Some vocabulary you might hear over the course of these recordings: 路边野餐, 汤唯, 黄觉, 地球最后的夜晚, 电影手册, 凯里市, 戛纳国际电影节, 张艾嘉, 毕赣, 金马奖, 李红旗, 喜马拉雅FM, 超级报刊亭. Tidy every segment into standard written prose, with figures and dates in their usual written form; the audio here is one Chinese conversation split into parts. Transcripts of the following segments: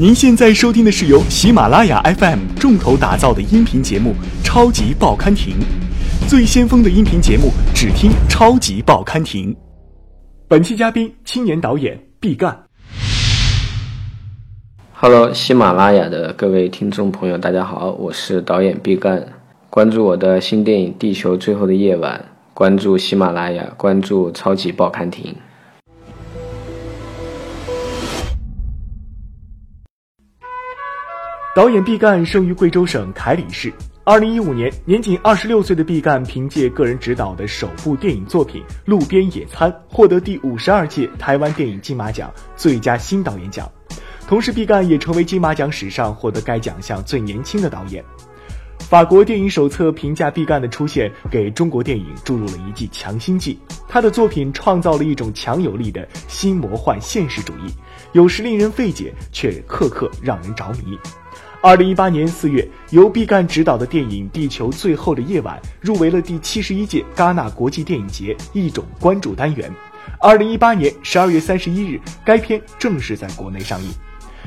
您现在收听的是由喜马拉雅 FM 重头打造的音频节目《超级报刊亭》，最先锋的音频节目，只听《超级报刊亭》。本期嘉宾：青年导演毕赣。Hello， 喜马拉雅的各位听众朋友，大家好，我是导演毕赣。关注我的新电影《地球最后的夜晚》，关注喜马拉雅，关注《超级报刊亭》。导演毕赣生于贵州省凯里市。2015年，年仅26岁的毕赣凭借个人执导的首部电影作品《路边野餐》，获得第52届台湾电影金马奖最佳新导演奖。同时，毕赣也成为金马奖史上获得该奖项最年轻的导演。法国电影手册评价毕赣的出现，给中国电影注入了一剂强心剂。他的作品创造了一种强有力的新魔幻现实主义，有时令人费解，却刻刻让人着迷。2018年4月，由毕赣执导的电影《地球最后的夜晚》入围了第71届戛纳国际电影节一种关注单元。2018年12月31日，该片正式在国内上映。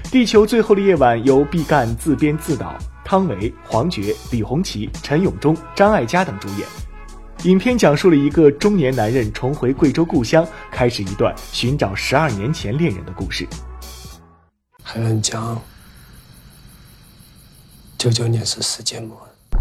《地球最后的夜晚》由毕赣自编自导，汤唯、黄觉、李红旗、陈永忠、张艾嘉等主演。影片讲述了一个中年男人重回贵州故乡，开始一段寻找12年前恋人的故事。海兰江99年是世界末日，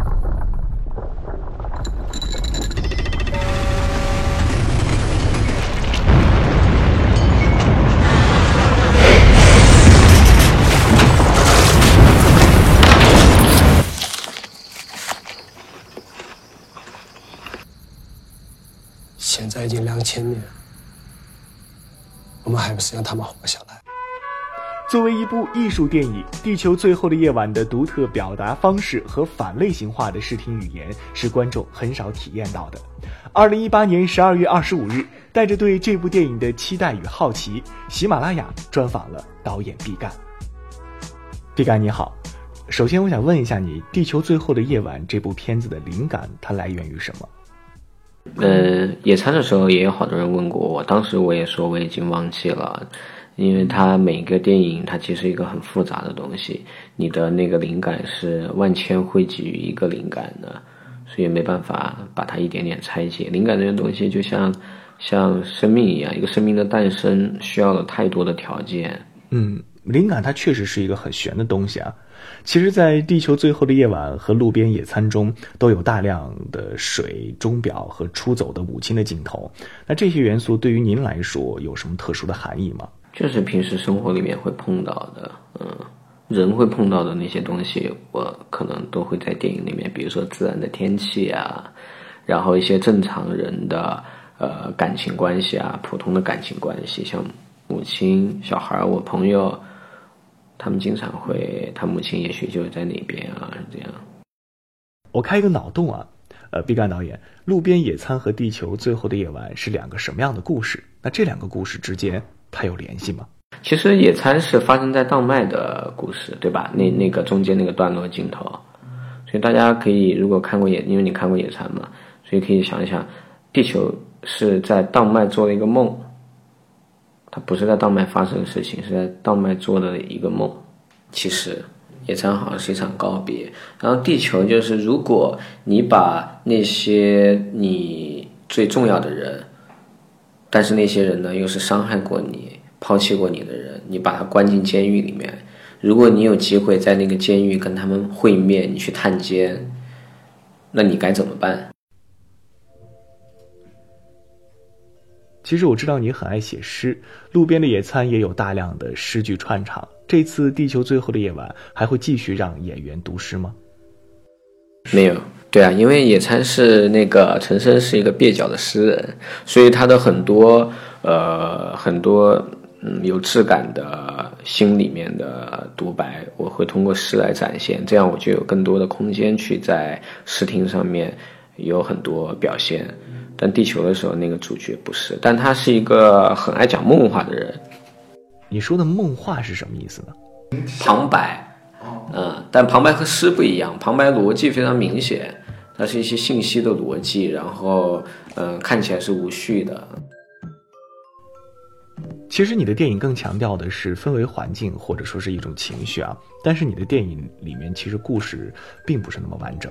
现在已经2000年，我们还不是让他们活下来。作为一部艺术电影，《地球最后的夜晚》的独特表达方式和反类型化的视听语言是观众很少体验到的。2018年12月25日，带着对这部电影的期待与好奇，喜马拉雅专访了导演毕赣。毕赣你好，首先我想问一下你，《地球最后的夜晚》这部片子的灵感它来源于什么？野餐的时候也有好多人问过我，当时我也说我已经忘记了，因为它每个电影它其实是一个很复杂的东西，你的那个灵感是万千汇集于一个灵感的，所以没办法把它一点点拆解。灵感这些东西就像生命一样，一个生命的诞生需要了太多的条件。灵感它确实是一个很玄的东西啊。其实在《地球最后的夜晚》和《路边野餐》中都有大量的水、钟表和出走的母亲的镜头，那这些元素对于您来说有什么特殊的含义吗？就是平时生活里面会碰到的，人会碰到的那些东西，我可能都会在电影里面，比如说自然的天气啊，然后一些正常人的感情关系啊，普通的感情关系，像母亲、小孩、我朋友，他们经常会，他母亲也许就在那边啊，这样。我开一个脑洞啊，毕赣导演，《路边野餐》和《地球最后的夜晚》是两个什么样的故事？那这两个故事之间它有联系吗？其实野餐是发生在当麦的故事，对吧？那个中间那个段落镜头，所以大家可以如果看过因为你看过野餐嘛，所以可以想一想，地球是在当麦做了一个梦，它不是在当麦发生的事情，是在当麦做的一个梦。其实野餐好像是一场告别，然后地球就是如果你把那些你最重要的人，但是那些人呢又是伤害过你、抛弃过你的人，你把他关进监狱里面，如果你有机会在那个监狱跟他们会面，你去探监，那你该怎么办？其实我知道你很爱写诗，路边的野餐也有大量的诗句串场，这次《地球最后的夜晚》还会继续让演员读诗吗？没有。对啊，因为野餐是那个陈升是一个蹩脚的诗人，所以他的很多有质感的心里面的独白，我会通过诗来展现，这样我就有更多的空间去在视听上面有很多表现。但地球的时候那个主角不是，但他是一个很爱讲梦话的人。你说的梦话是什么意思呢？旁白。但旁白和诗不一样，旁白逻辑非常明显，它是一些信息的逻辑，然后看起来是无序的。其实你的电影更强调的是氛围环境或者说是一种情绪啊，但是你的电影里面其实故事并不是那么完整。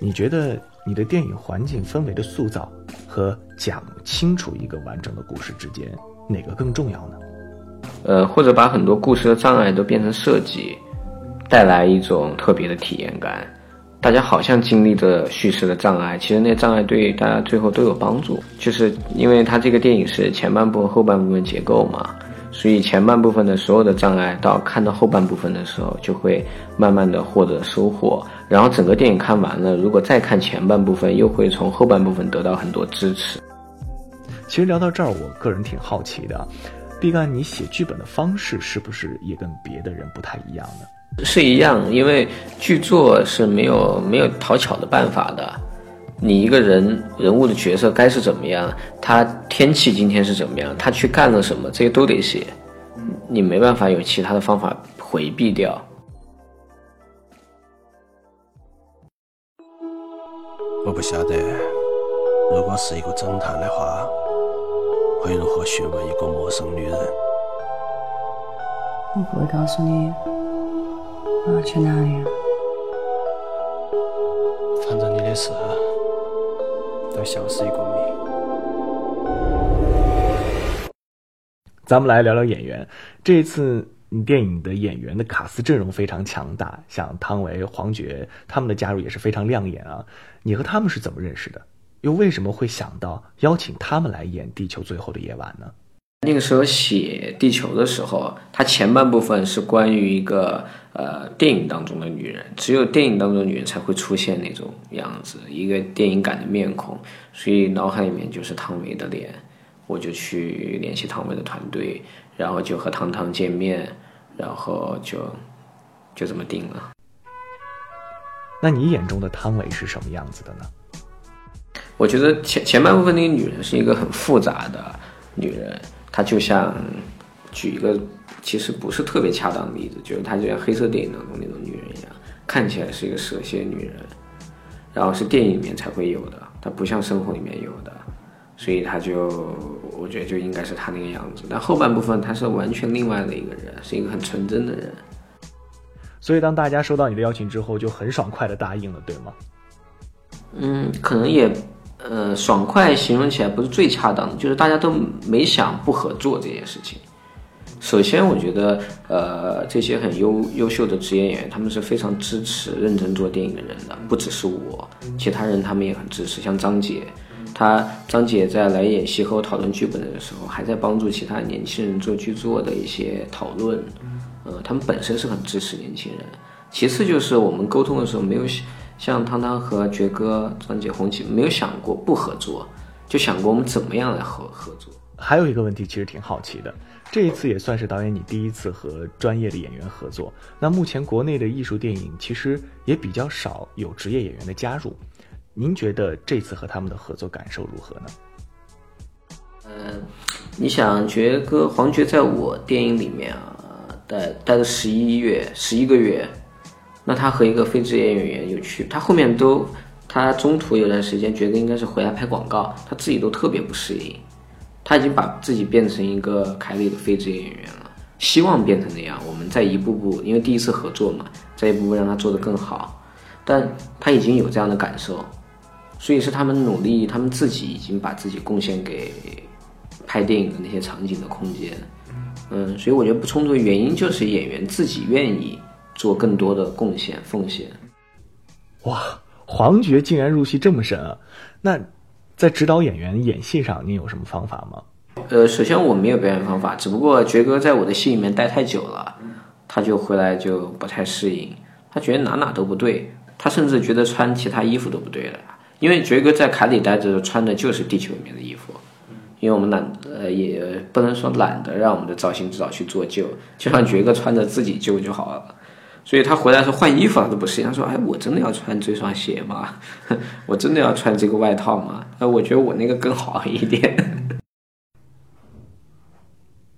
你觉得你的电影环境氛围的塑造和讲清楚一个完整的故事之间哪个更重要呢？或者把很多故事的障碍都变成设计，带来一种特别的体验感。大家好像经历着叙事的障碍，其实那障碍对大家最后都有帮助，就是因为它这个电影是前半部分后半部分结构嘛，所以前半部分的所有的障碍到看到后半部分的时候就会慢慢的获得收获，然后整个电影看完了，如果再看前半部分又会从后半部分得到很多支持。其实聊到这儿，我个人挺好奇的，毕赣你写剧本的方式是不是也跟别的人不太一样呢？是一样，因为剧作是没有讨巧的办法的。你一个人物的角色该是怎么样，他天气今天是怎么样，他去干了什么，这些都得写，你没办法有其他的方法回避掉。我不晓得，如果是一个侦探的话，会如何询问一个陌生女人？我不会告诉你。我要去哪里啊？反正你的事都像是一个谜。咱们来聊聊演员。这一次你电影的演员的卡司阵容非常强大，像汤唯、黄觉他们的加入也是非常亮眼啊。你和他们是怎么认识的？又为什么会想到邀请他们来演《地球最后的夜晚》呢？那个时候写《地球》的时候，它前半部分是关于一个电影当中的女人，只有电影当中的女人才会出现那种样子，一个电影感的面孔，所以脑海里面就是汤唯的脸，我就去联系汤唯的团队，然后就和汤见面，然后就这么定了。那你眼中的汤唯是什么样子的呢？我觉得前半部分那个女人是一个很复杂的女人。他就像，举一个其实不是特别恰当的例子，就是他就像黑色电影当中那种女人一样，看起来是一个蛇蝎女人，然后是电影里面才会有的，它不像生活里面有的，所以他就我觉得就应该是他那个样子。但后半部分他是完全另外的一个人，是一个很纯真的人。所以当大家收到你的邀请之后，就很爽快的答应了，对吗？可能也。爽快形容起来不是最恰当的，就是大家都没想不合作这件事情。首先我觉得这些很优秀的职业演员，他们是非常支持认真做电影的人的，不只是我，其他人他们也很支持。像张姐在来演戏后讨论剧本的时候，还在帮助其他年轻人做剧作的一些讨论，他们本身是很支持年轻人。其次就是我们沟通的时候没有像汤和觉哥、张姐、红旗没有想过不合作，就想过我们怎么样来合作。还有一个问题其实挺好奇的，这一次也算是导演你第一次和专业的演员合作，那目前国内的艺术电影其实也比较少有职业演员的加入，您觉得这次和他们的合作感受如何呢？你想觉哥、黄觉在我电影里面啊，待了11个月，那他和一个非职业演员有趣，他中途有段时间觉得应该是回来拍广告，他自己都特别不适应，他已经把自己变成一个凯里的非职业演员了，希望变成那样，我们再一步步，因为第一次合作嘛，再一步步让他做得更好，但他已经有这样的感受，所以是他们努力，他们自己已经把自己贡献给拍电影的那些场景的空间，所以我觉得不冲突的原因就是演员自己愿意做更多的贡献奉献。哇，黄觉竟然入戏这么深啊！那在指导演员演戏上你有什么方法吗？首先我没有表演方法，只不过觉哥在我的戏里面待太久了，他就回来就不太适应，他觉得哪都不对，他甚至觉得穿其他衣服都不对了，因为觉哥在凯里待着穿的就是地球里面的衣服，因为我们也不能说懒得让我们的造型指导去做旧，就让觉哥穿着自己旧就好了，所以他回来说换衣服他都不适应，他说我真的要穿这双鞋吗？我真的要穿这个外套吗？我觉得我那个更好一点。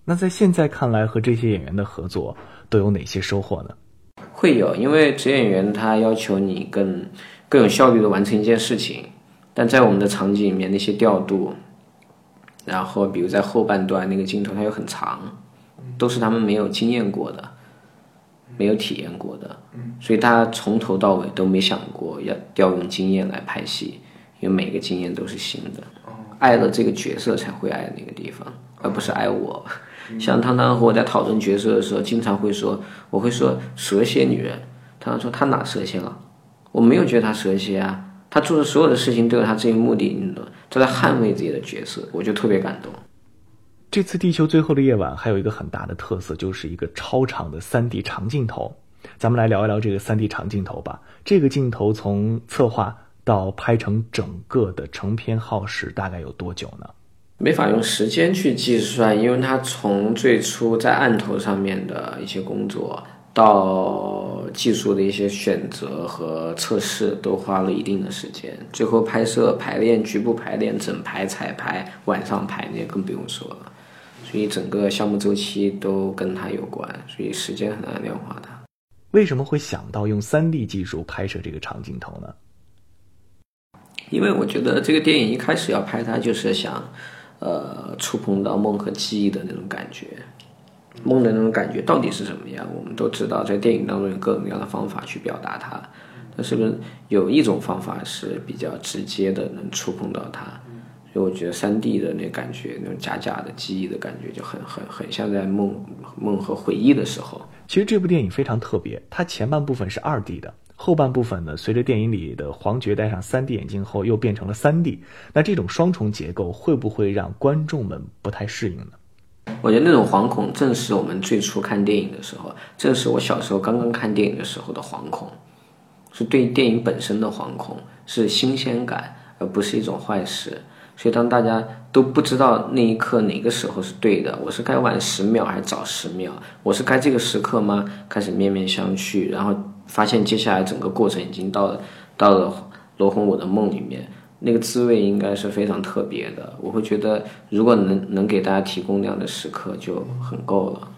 那在现在看来，和这些演员的合作都有哪些收获呢？会有，因为职业演员他要求你更有效率的完成一件事情，但在我们的场景里面那些调度然后比如在后半段那个镜头它又很长，都是他们没有经验过的，没有体验过的，所以他从头到尾都没想过要调用经验来拍戏，因为每个经验都是新的。爱了这个角色才会爱那个地方，而不是爱我。像汤汤和我在讨论角色的时候，经常会说，我会说蛇蝎女人，汤汤说她哪蛇蝎了？我没有觉得她蛇蝎啊，她做的所有的事情都有她自己目的，你懂，她在捍卫自己的角色，我就特别感动。这次《地球最后的夜晚》还有一个很大的特色，就是一个超长的 3D 长镜头。咱们来聊一聊这个 3D 长镜头吧。这个镜头从策划到拍成整个的成片耗时大概有多久呢？没法用时间去计算，因为它从最初在案头上面的一些工作，到技术的一些选择和测试，都花了一定的时间。最后拍摄、排练、局部排练、整排、彩排、晚上排，那更不用说了。所以整个项目周期都跟它有关，所以时间很难量化它。为什么会想到用 3D 技术拍摄这个长镜头呢？因为我觉得这个电影一开始要拍它，就是想触碰到梦和记忆的那种感觉。梦的那种感觉到底是什么样，我们都知道在电影当中有各种各样的方法去表达它，但是有一种方法是比较直接的能触碰到它，所以我觉得 3D 的那感觉，那种假假的记忆的感觉，就很像在梦和回忆的时候。其实这部电影非常特别，它前半部分是 2D 的，后半部分呢，随着电影里的黄觉戴上 3D 眼镜后又变成了 3D。 那这种双重结构会不会让观众们不太适应呢？我觉得那种惶恐正是我们最初看电影的时候，正是我小时候刚刚看电影的时候的惶恐，是对电影本身的惶恐，是新鲜感，而不是一种坏事。所以当大家都不知道那一刻哪个时候是对的，我是该晚10秒还是早10秒，我是该这个时刻吗，开始面面相觑，然后发现接下来整个过程已经到了罗红我的梦里面，那个滋味应该是非常特别的。我会觉得如果能给大家提供那样的时刻就很够了。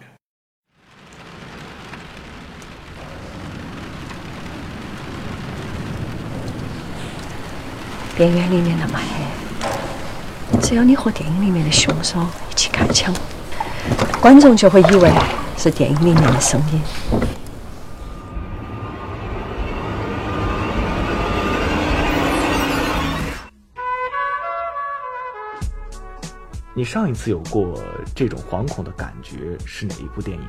电影里面那么黑，只要你和电影里面的凶手一起开枪，观众就会以为是电影里面的声音。你上一次有过这种惶恐的感觉是哪一部电影？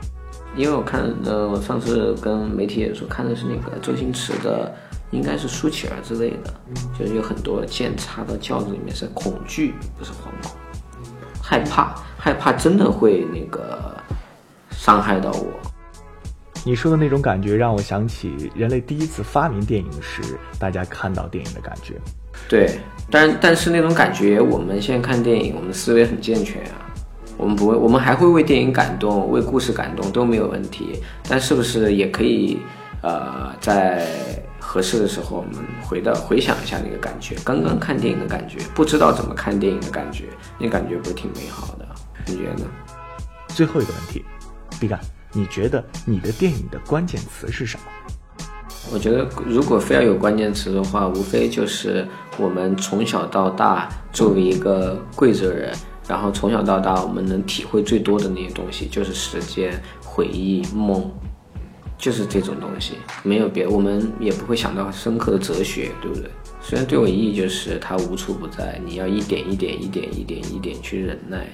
因为我看我上次跟媒体也说看的是那个周星驰的，应该是舒淇儿之类的，就是有很多剑插到轿子里面，是恐惧，不是惶恐，害怕，害怕真的会那个伤害到我。你说的那种感觉让我想起人类第一次发明电影时大家看到电影的感觉。对，但是那种感觉，我们现在看电影，我们思维很健全啊，我们还会为电影感动，为故事感动都没有问题，但是不是也可以在合适的时候我们回想一下那个感觉，刚刚看电影的感觉，不知道怎么看电影的感觉，那感觉不是挺美好的？你觉得呢？最后一个问题，毕赣，你觉得你的电影的关键词是什么？我觉得如果非要有关键词的话，无非就是我们从小到大作为一个贵州人，然后从小到大我们能体会最多的那些东西就是时间、回忆、梦，就是这种东西，没有别的，我们也不会想到深刻的哲学，对不对？虽然对我意义就是它无处不在，你要一点一点去忍耐。